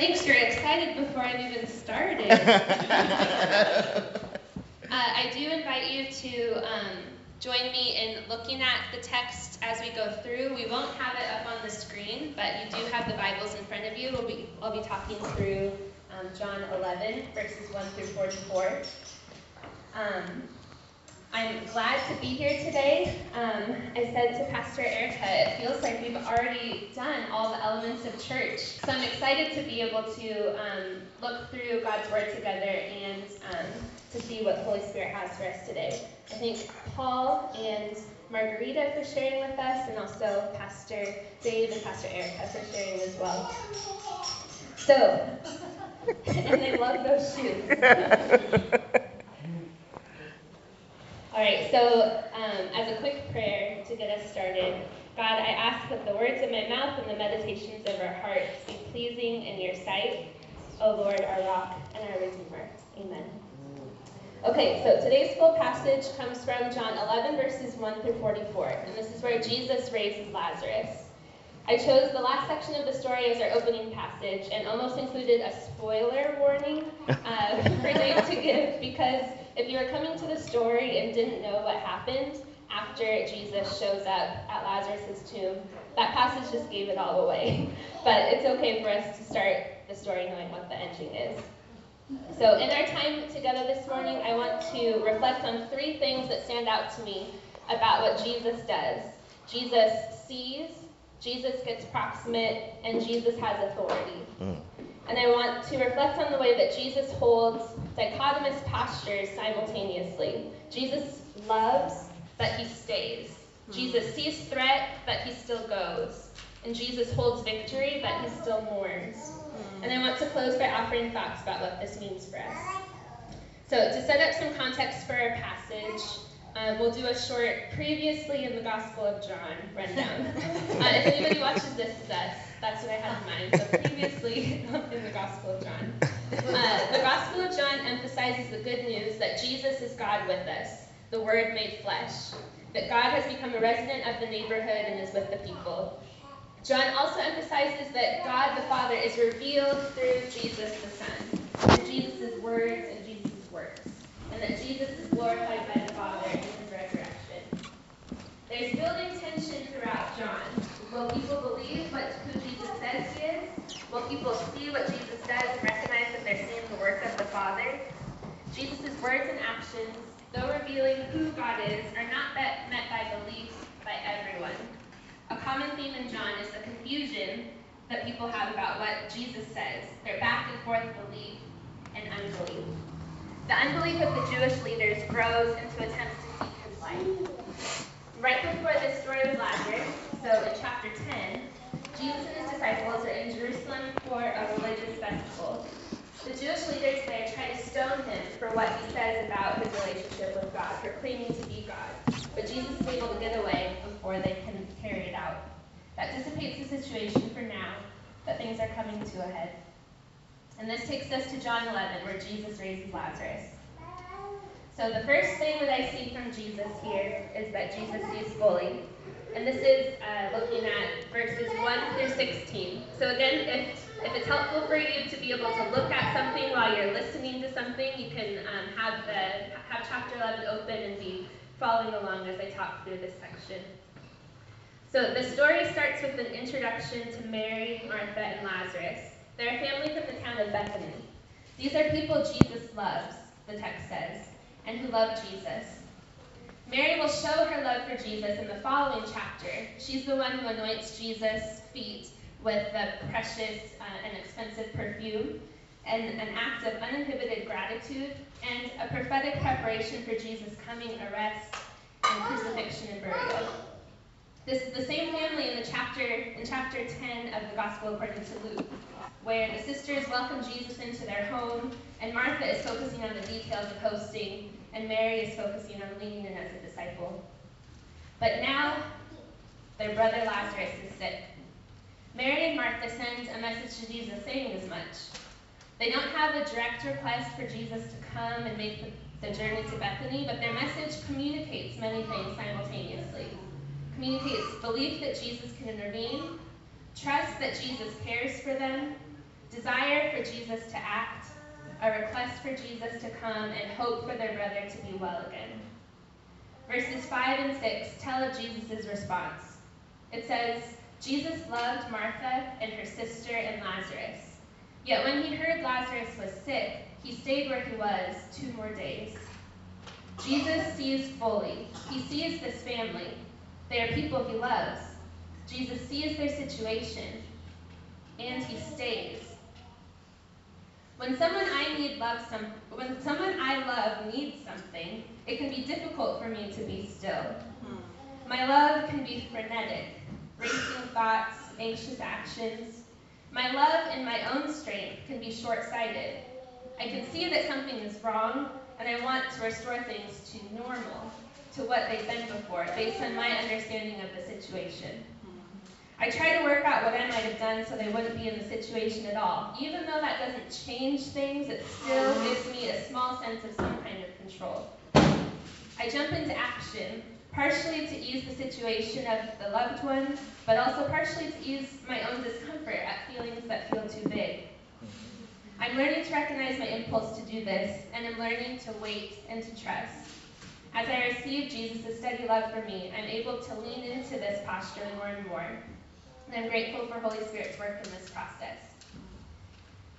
Thanks, you're excited before I've even started. I do invite you to join me in looking at the text as we go through. We won't have it up on the screen, but you do have the Bibles in front of you. I'll be talking through John 11, verses 1 through 44. I'm glad to be here today. I said to Pastor Erica, it feels like we've already done all the elements of church. So I'm excited to be able to look through God's Word together and to see what the Holy Spirit has for us today. I thank Paul and Margarita for sharing with us, and also Pastor Dave and Pastor Erica for sharing as well. So, and they love those shoes. All right, so as a quick prayer to get us started, God, I ask that the words of my mouth and the meditations of our hearts be pleasing in your sight, O Lord, our rock and our redeemer. Amen. Okay, so today's full passage comes from John 11, verses 1 through 44, and this is where Jesus raises Lazarus. I chose the last section of the story as our opening passage and almost included a spoiler warning for Dave to give, because if you were coming to the story and didn't know what happened after Jesus shows up at Lazarus' tomb, that passage just gave it all away. But it's okay for us to start the story knowing what the ending is. So in our time together this morning, I want to reflect on three things that stand out to me about what Jesus does. Jesus sees, Jesus gets proximate, and Jesus has authority. And I want to reflect on the way that Jesus holds dichotomous postures simultaneously. Jesus loves, but he stays. Jesus sees threat, but he still goes. And Jesus holds victory, but he still mourns. And I want to close by offering thoughts about what this means for us. So to set up some context for our passage, we'll do a short previously in the Gospel of John rundown. If anybody watches This Is Us, that's what I had in mind. So previously in the Gospel of John. The Gospel of John emphasizes the good news that Jesus is God with us, the Word made flesh, that God has become a resident of the neighborhood and is with the people. John also emphasizes that God the Father is revealed through Jesus the Son, through Jesus' words and Jesus' works, and that Jesus is glorified by the Father in his resurrection. There's building tension throughout John. Will people believe who Jesus says he is? Will people see what Jesus does and recognize that they're seeing the work of the Father? Jesus' words and actions, though revealing who God is, are not met by belief by everyone. A common theme in John is the confusion that people have about what Jesus says, their back and forth belief and unbelief. The unbelief of the Jewish leaders grows into attempts to seek his life. Right before this story of Lazarus, so in chapter 10, Jesus and his disciples are in Jerusalem for a religious festival. The Jewish leaders there try to stone him for what he says about his relationship with God, for claiming to be God. But Jesus is able to get away before they can carry it out. That dissipates the situation for now, but things are coming to a head. And this takes us to John 11, where Jesus raises Lazarus. So the first thing that I see from Jesus here is that Jesus sees fully. And this is looking at verses 1 through 16. So again, if it's helpful for you to be able to look at something while you're listening to something, you can have chapter 11 open and be following along as I talk through this section. So the story starts with an introduction to Mary, Martha, and Lazarus. They're a family from the town of Bethany. These are people Jesus loves, the text says, and who love Jesus. Mary will show her love for Jesus in the following chapter. She's the one who anoints Jesus' feet with the precious and expensive perfume, and an act of uninhibited gratitude, and a prophetic preparation for Jesus' coming arrest and crucifixion and burial. This is the same family in chapter 10 of the Gospel according to Luke, where the sisters welcome Jesus into their home, and Martha is focusing on the details of hosting, and Mary is focusing on leaning in as a disciple. But now, their brother Lazarus is sick. Mary and Martha send a message to Jesus saying as much. They don't have a direct request for Jesus to come and make the journey to Bethany, but their message communicates many things simultaneously. Communicates belief that Jesus can intervene, trust that Jesus cares for them, desire for Jesus to act, a request for Jesus to come, and hope for their brother to be well again. Verses 5 and 6 tell of Jesus' response. It says, Jesus loved Martha and her sister and Lazarus. Yet when he heard Lazarus was sick, he stayed where he was 2 more days. Jesus sees fully. He sees this family. They are people he loves. Jesus sees their situation, and he stays. When someone I love needs something, it can be difficult for me to be still. My love can be frenetic, racing thoughts, anxious actions. My love in my own strength can be short-sighted. I can see that something is wrong, and I want to restore things to normal, to what they've been before, based on my understanding of the situation. I try to work out what I might have done so they wouldn't be in the situation at all. Even though that doesn't change things, it still gives me a small sense of some kind of control. I jump into action, partially to ease the situation of the loved one, but also partially to ease my own discomfort at feelings that feel too big. I'm learning to recognize my impulse to do this, and I'm learning to wait and to trust. As I receive Jesus' steady love for me, I'm able to lean into this posture more and more. And I'm grateful for Holy Spirit's work in this process.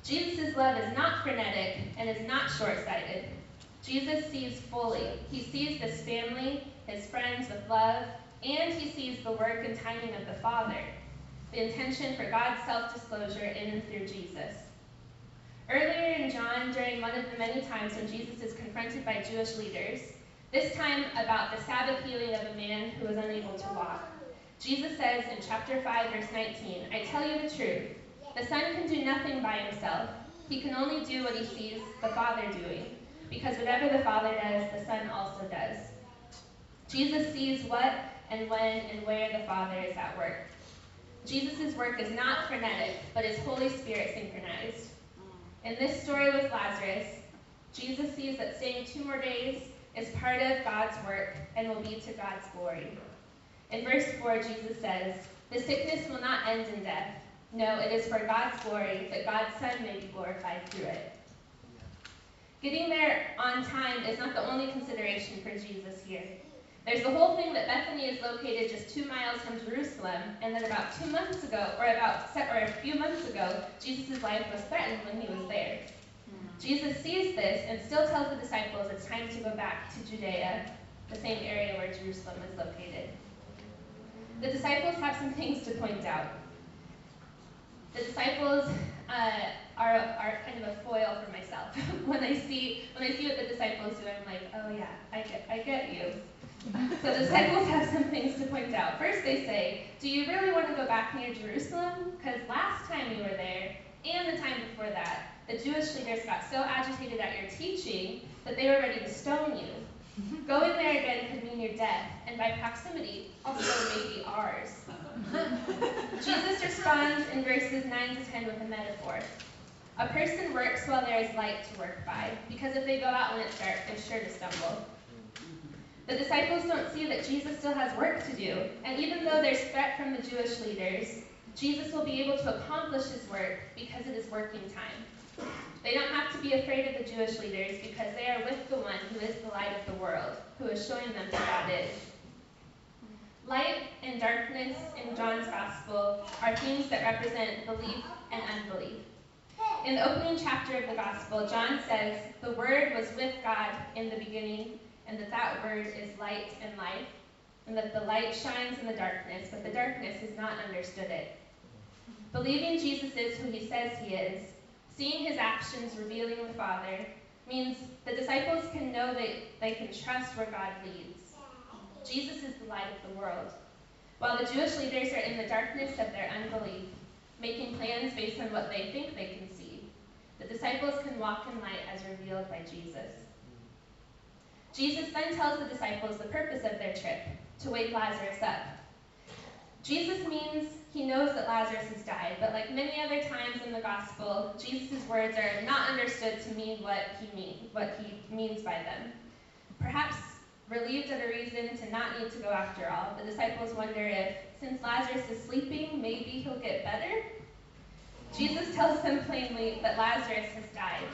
Jesus' love is not frenetic and is not short-sighted. Jesus sees fully. He sees this family, his friends with love, and he sees the work and timing of the Father, the intention for God's self-disclosure in and through Jesus. Earlier in John, during one of the many times when Jesus is confronted by Jewish leaders, this time about the Sabbath healing of a man who was unable to walk, Jesus says in chapter 5, verse 19, "I tell you the truth, the Son can do nothing by himself. He can only do what he sees the Father doing, because whatever the Father does, the Son also does." Jesus sees what and when and where the Father is at work. Jesus' work is not frenetic, but is Holy Spirit synchronized. In this story with Lazarus, Jesus sees that staying 2 more days is part of God's work and will be to God's glory. In verse 4, Jesus says, "The sickness will not end in death. No, it is for God's glory, that God's Son may be glorified through it." Getting there on time is not the only consideration for Jesus here. There's the whole thing that Bethany is located just 2 miles from Jerusalem, and that about 2 months ago, or a few months ago, Jesus' life was threatened when he was there. Jesus sees this and still tells the disciples it's time to go back to Judea, the same area where Jerusalem is located. The disciples have some things to point out. The disciples are kind of a foil for myself. When I see what the disciples do, I'm like, oh yeah, I get you. So the disciples have some things to point out. First they say, "Do you really want to go back near Jerusalem? Because last time you were there, and the time before that, the Jewish leaders got so agitated at your teaching that they were ready to stone you. Going there again could mean your death, and by proximity, also maybe ours." Jesus responds in verses 9 to 10 with a metaphor. A person works while there is light to work by, because if they go out when it's dark, they're sure to stumble. The disciples don't see that Jesus still has work to do, and even though there's threat from the Jewish leaders, Jesus will be able to accomplish his work because it is working time. They don't have to be afraid of the Jewish leaders because they are with the one who is the light of the world, who is showing them who God is. Light and darkness in John's Gospel are themes that represent belief and unbelief. In the opening chapter of the Gospel, John says, "The Word was with God in the beginning, and that Word is light and life, and that the light shines in the darkness, but the darkness has not understood it." Believing Jesus is who he says he is, seeing his actions revealing the Father, means the disciples can know that they can trust where God leads. Jesus is the light of the world, while the Jewish leaders are in the darkness of their unbelief, making plans based on what they think they can see. The disciples can walk in light as revealed by Jesus. Jesus then tells the disciples the purpose of their trip, to wake Lazarus up. Jesus means he knows that Lazarus has died, but like many other times in the Gospel, Jesus' words are not understood to mean what he means by them. Perhaps relieved at a reason to not need to go after all, the disciples wonder if, since Lazarus is sleeping, maybe he'll get better? Jesus tells them plainly that Lazarus has died.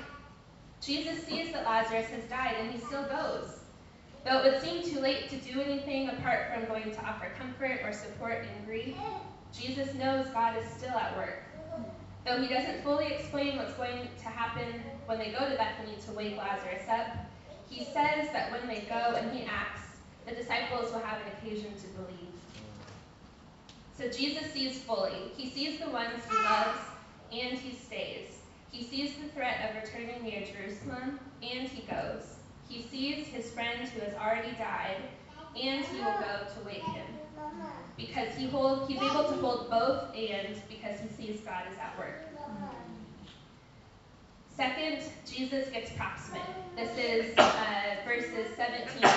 Jesus sees that Lazarus has died, and he still goes, though it would seem too late to do anything apart from going to offer comfort or support in grief. Jesus knows God is still at work, though he doesn't fully explain what's going to happen when they go to Bethany to wake Lazarus up. He says that when they go and he acts, the disciples will have an occasion to believe. So Jesus sees fully. He sees the ones he loves, and he stays. He sees the threat of returning near Jerusalem, and he goes. He sees his friend who has already died, and he will go to wake him. Because he's able to hold both, and because he sees God is at work. Second, Jesus gets proximate. This is verses 17 to 37.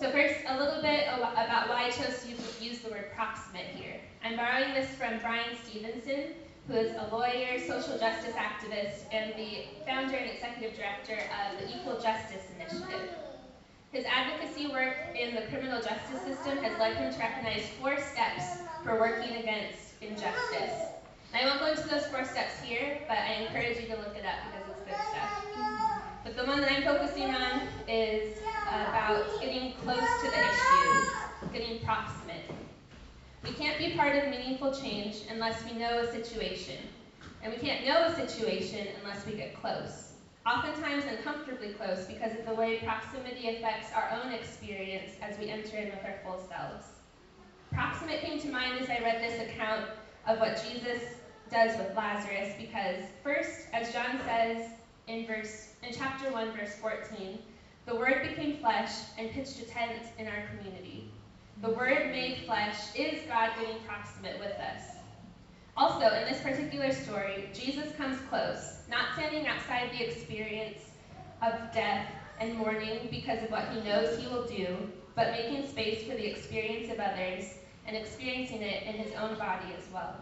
So first, a little bit about why I chose to use the word proximate here. I'm borrowing this from Bryan Stevenson, who is a lawyer, social justice activist, and the founder and executive director of the Equal Justice Initiative. His advocacy work in the criminal justice system has led him to recognize 4 steps for working against injustice. And I won't go into those 4 steps here, but I encourage you to look it up because it's good stuff. But the one that I'm focusing on is about getting close to the issues, getting proximate. We can't be part of meaningful change unless we know a situation. And we can't know a situation unless we get close. Oftentimes uncomfortably close because of the way proximity affects our own experience as we enter in with our full selves. Proximate came to mind as I read this account of what Jesus does with Lazarus because first, as John says in chapter 1, verse 14, the Word became flesh and pitched a tent in our community. The Word made flesh is God getting proximate with us. Also, in this particular story, Jesus comes close, not standing outside the experience of death and mourning because of what he knows he will do, but making space for the experience of others and experiencing it in his own body as well.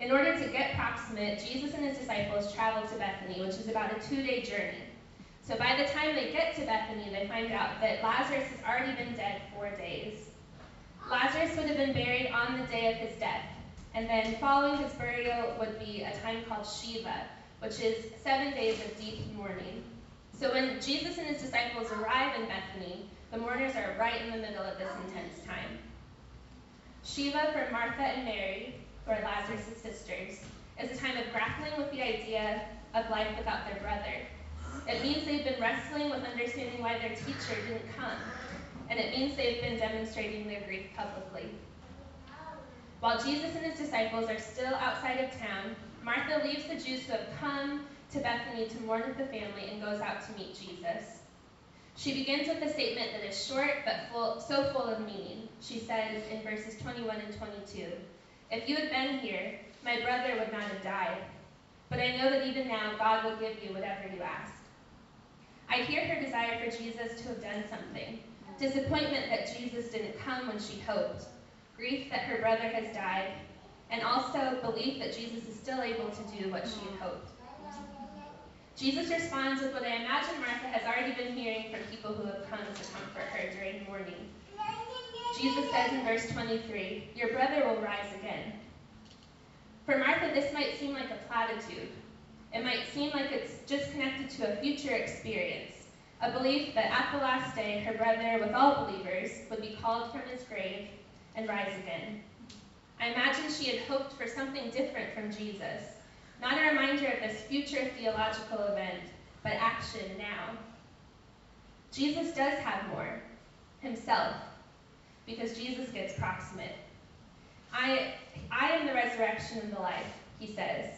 In order to get proximate, Jesus and his disciples travel to Bethany, which is about a 2-day journey. So by the time they get to Bethany, they find out that Lazarus has already been dead 4 days. Lazarus would have been buried on the day of his death, and then following his burial would be a time called Shiva, which is 7 days of deep mourning. So when Jesus and his disciples arrive in Bethany, the mourners are right in the middle of this intense time. Shiva for Martha and Mary, who are Lazarus' sisters, is a time of grappling with the idea of life without their brother. It means they've been wrestling with understanding why their teacher didn't come, and it means they've been demonstrating their grief publicly. While Jesus and his disciples are still outside of town, Martha leaves the Jews who have come to Bethany to mourn with the family and goes out to meet Jesus. She begins with a statement that is short but so full of meaning. She says in verses 21 and 22, "If you had been here, my brother would not have died. But I know that even now, God will give you whatever you ask." I hear her desire for Jesus to have done something. Disappointment that Jesus didn't come when she hoped. Grief that her brother has died. And also belief that Jesus is still able to do what she had hoped. Jesus responds with what I imagine Martha has already been hearing from people who have come to comfort her during mourning. Jesus says in verse 23, "Your brother will rise again." For Martha, this might seem like a platitude. It might seem like it's just connected to a future experience, a belief that at the last day, her brother, with all believers, would be called from his grave and rise again. I imagine she had hoped for something different from Jesus, not a reminder of this future theological event, but action now. Jesus does have more, himself, because Jesus gets proximate. I am the resurrection and the life, he says.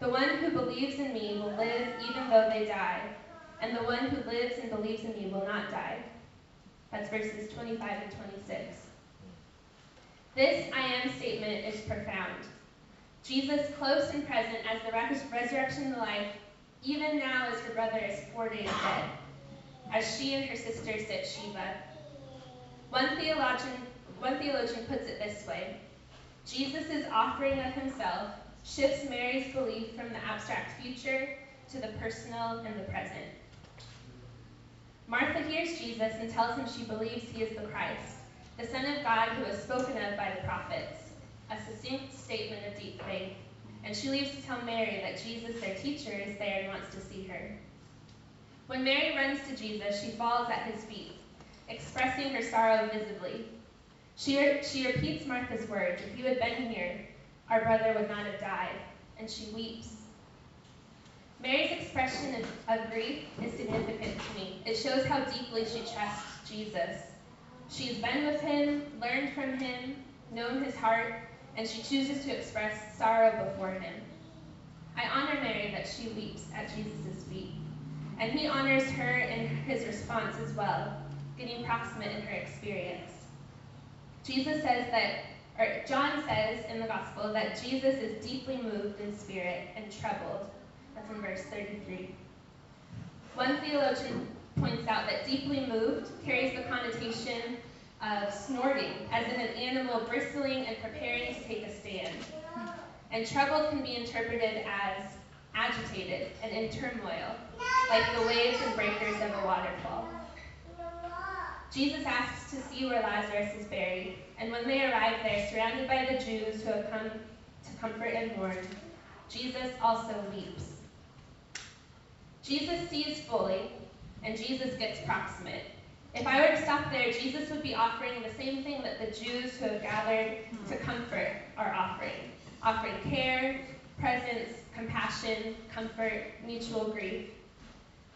The one who believes in me will live even though they die, and the one who lives and believes in me will not die. That's verses 25 and 26. This I am statement is profound. Jesus, close and present as the resurrection and the life, even now as her brother is 4 days dead, as she and her sister sit Shiva. One theologian puts it this way. Jesus' offering of himself shifts Mary's belief from the abstract future to the personal and the present. Martha hears Jesus and tells him she believes he is the Christ, the Son of God who is spoken of by the prophets. a succinct statement of deep faith, and she leaves to tell Mary that Jesus, their teacher, is there and wants to see her. When Mary runs to Jesus, she falls at his feet, expressing her sorrow visibly. She repeats Martha's words, "If you had been here, our brother would not have died," and she weeps. Mary's expression of grief is significant to me. It shows how deeply she trusts Jesus. She's been with him, learned from him, known his heart, and she chooses to express sorrow before him. I honor Mary that she weeps at Jesus' feet, and he honors her in his response as well, getting proximate in her experience. John says in the Gospel that Jesus is deeply moved in spirit and troubled. That's in verse 33. One theologian points out that deeply moved carries the connotation of snorting, as in an animal bristling and preparing to take a stand. And troubled can be interpreted as agitated and in turmoil, like the waves and breakers of a waterfall. Jesus asks to see where Lazarus is buried, and when they arrive there, surrounded by the Jews who have come to comfort and mourn, Jesus also weeps. Jesus sees fully, and Jesus gets proximate. If I were to stop there, Jesus would be offering the same thing that the Jews who have gathered to comfort are offering care, presence, compassion, comfort, mutual grief.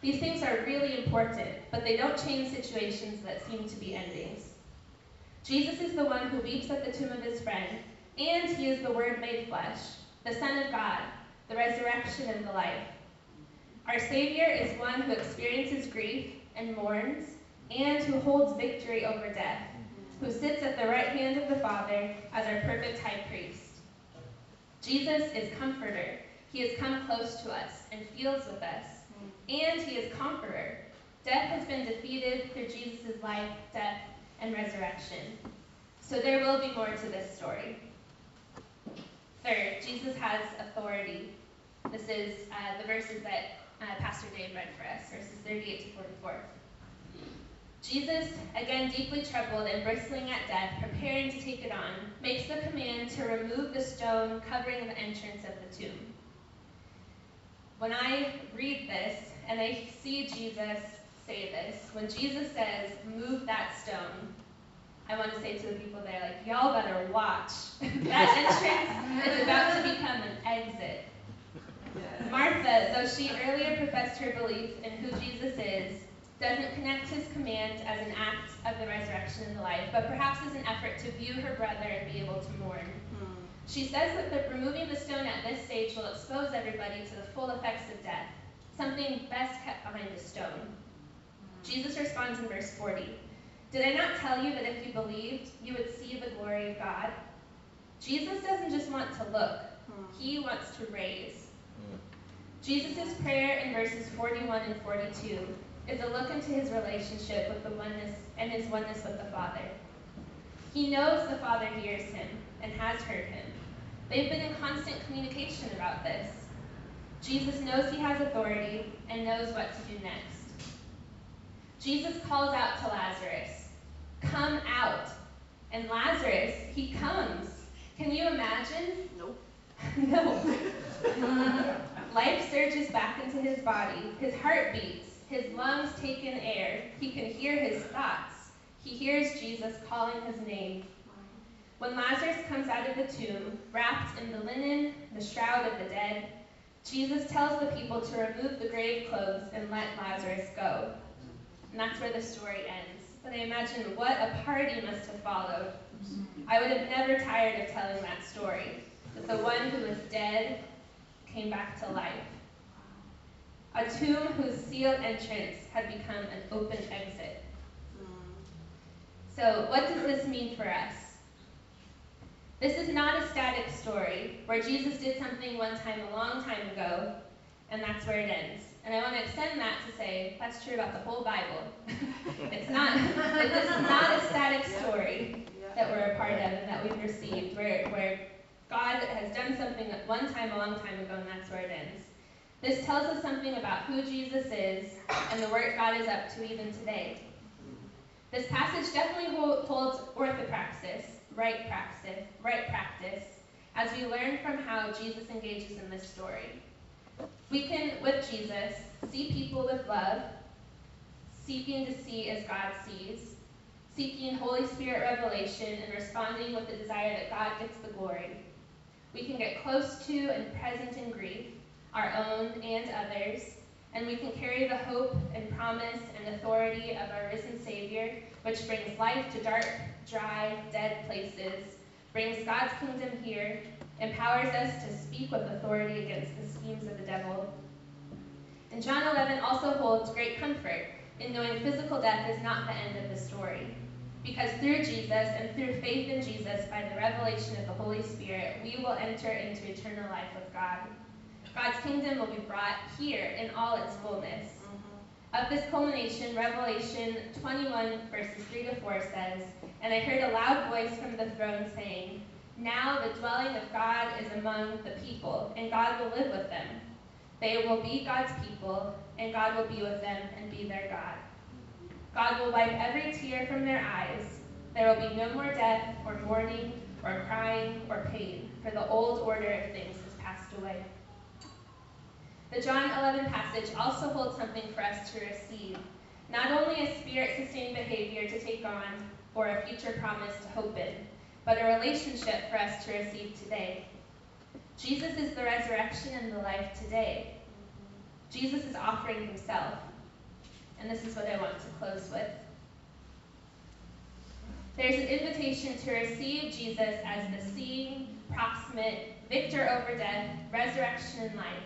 These things are really important, but they don't change situations that seem to be endings. Jesus is the one who weeps at the tomb of his friend, and he is the Word made flesh, the Son of God, the resurrection and the life. Our Savior is one who experiences grief and mourns, and who holds victory over death, who sits at the right hand of the Father as our perfect high priest. Jesus is comforter. He has come close to us and feels with us, and he is conqueror. Death has been defeated through Jesus' life, death, and resurrection. So there will be more to this story. Third, Jesus has authority. This is the verses that Pastor Dave read for us, verses 38 to 44. Jesus, again deeply troubled and bristling at death, preparing to take it on, makes the command to remove the stone covering the entrance of the tomb. When I read this and I see Jesus say this, when Jesus says, "Move that stone," I want to say to the people there, like, y'all better watch. That entrance is about to become an exit. Martha, though she earlier professed her belief in who Jesus is, doesn't connect his command as an act of the resurrection and the life, but perhaps as an effort to view her brother and be able to mourn. She says that removing the stone at this stage will expose everybody to the full effects of death, something best kept behind a stone. Jesus responds in verse 40, "Did I not tell you that if you believed, you would see the glory of God?" Jesus doesn't just want to look, he wants to raise. Jesus' prayer in verses 41 and 42 is a look into his relationship with the oneness and his oneness with the Father. He knows the Father hears him and has heard him. They've been in constant communication about this. Jesus knows he has authority and knows what to do next. Jesus calls out to Lazarus, "Come out." And Lazarus, he comes. Can you imagine? Nope. No. Life surges back into his body. His heart beats. His lungs take in air. He can hear his thoughts. He hears Jesus calling his name. When Lazarus comes out of the tomb, wrapped in the linen, the shroud of the dead, Jesus tells the people to remove the grave clothes and let Lazarus go. And that's where the story ends. But I imagine what a party must have followed. I would have never tired of telling that story, that the one who was dead came back to life. A tomb whose sealed entrance had become an open exit. So what does this mean for us? This is not a static story where Jesus did something one time a long time ago, and that's where it ends. And I want to extend that to say that's true about the whole Bible. This is not a static story that we're a part of and that we've received, where God has done something one time a long time ago, and that's where it ends. This tells us something about who Jesus is and the work God is up to even today. This passage definitely holds orthopraxis, right practice, as we learn from how Jesus engages in this story. We can, with Jesus, see people with love, seeking to see as God sees, seeking Holy Spirit revelation and responding with the desire that God gets the glory. We can get close to and present in grief, our own and others, and we can carry the hope and promise and authority of our risen Savior, which brings life to dark, dry, dead places, brings God's kingdom here, empowers us to speak with authority against the schemes of the devil. And John 11 also holds great comfort in knowing physical death is not the end of the story, because through Jesus and through faith in Jesus, by the revelation of the Holy Spirit, we will enter into eternal life with God. God's kingdom will be brought here in all its fullness. Of this culmination, Revelation 21, verses 3-4 says, "And I heard a loud voice from the throne saying, 'Now the dwelling of God is among the people, and God will live with them. They will be God's people, and God will be with them and be their God. God will wipe every tear from their eyes. There will be no more death, or mourning, or crying, or pain, for the old order of things has passed away.'" The John 11 passage also holds something for us to receive, not only a spirit-sustained behavior to take on or a future promise to hope in, but a relationship for us to receive today. Jesus is the resurrection and the life today. Jesus is offering himself. And this is what I want to close with. There's an invitation to receive Jesus as the seeing, proximate, victor over death, resurrection and life.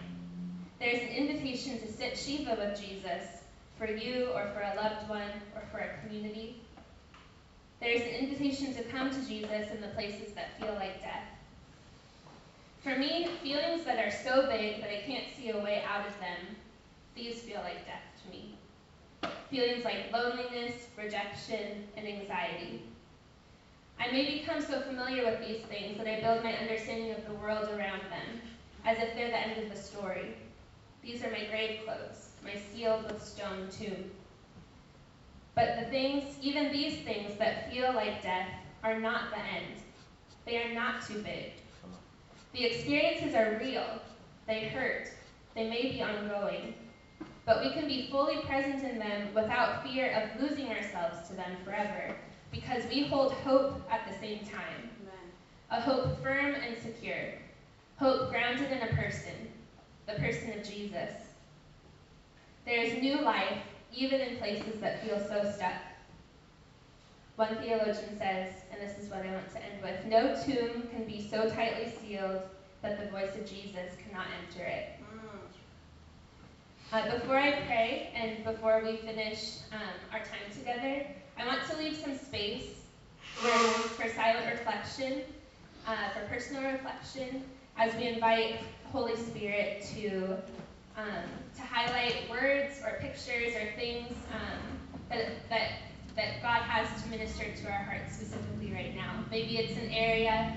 There's an invitation to sit Shiva with Jesus, for you or for a loved one or for a community. There's an invitation to come to Jesus in the places that feel like death. For me, feelings that are so big that I can't see a way out of them, these feel like death to me. Feelings like loneliness, rejection, and anxiety. I may become so familiar with these things that I build my understanding of the world around them, as if they're the end of the story. These are my grave clothes, my sealed with stone tomb. But the things, even these things that feel like death, are not the end. They are not too big. The experiences are real. They hurt. They may be ongoing. But we can be fully present in them without fear of losing ourselves to them forever, because we hold hope at the same time. Amen. A hope firm and secure. Hope grounded in a person, the person of Jesus. There is new life, even in places that feel so stuck. One theologian says, and this is what I want to end with, "No tomb can be so tightly sealed that the voice of Jesus cannot enter it." Before I pray and before we finish our time together, I want to leave some space for silent reflection, for personal reflection, as we invite the Holy Spirit to highlight words or pictures or things that God has to minister to our hearts specifically right now. Maybe it's an area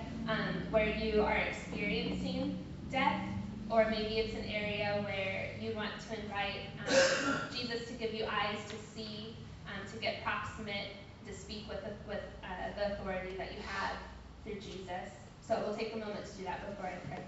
where you are experiencing death, or maybe it's an area where you want to invite Jesus to give you eyes to see, to get proximate, to speak with the authority that you have through Jesus. So we'll take a moment to do that before I pray.